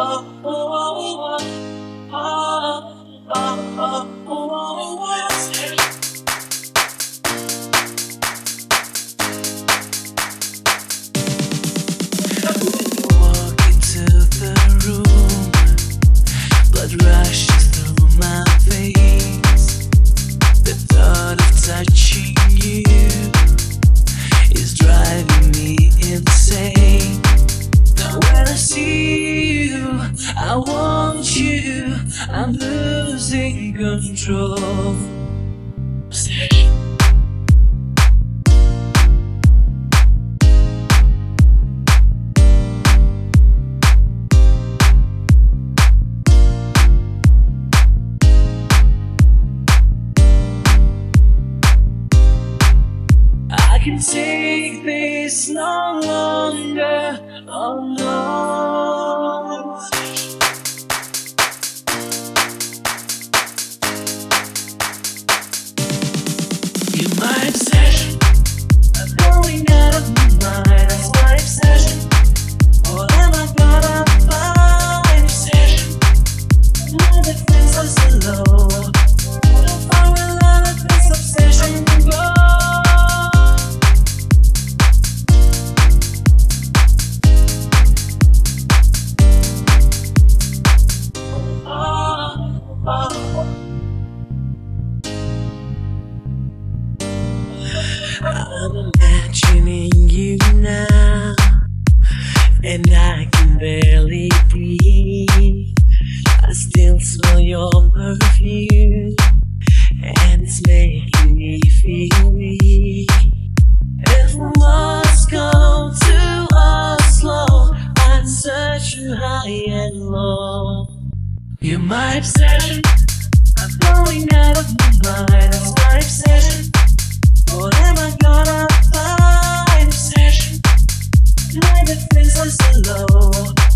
I'm losing control. I can take this no longer alone. My obsession, I'm going out of my mind. That's my obsession. What am I gonna find? Obsession. My defense is so low. What if I will let this obsession go? I'm imagining you now, and I can barely breathe. I still smell your perfume, and it's making me feel weak. If we must go to Oslo, I'd search you high and low. You're my obsession. I'm going out of my mind. That's my obsession. What am I gonna find? Obsession. My defense is so low.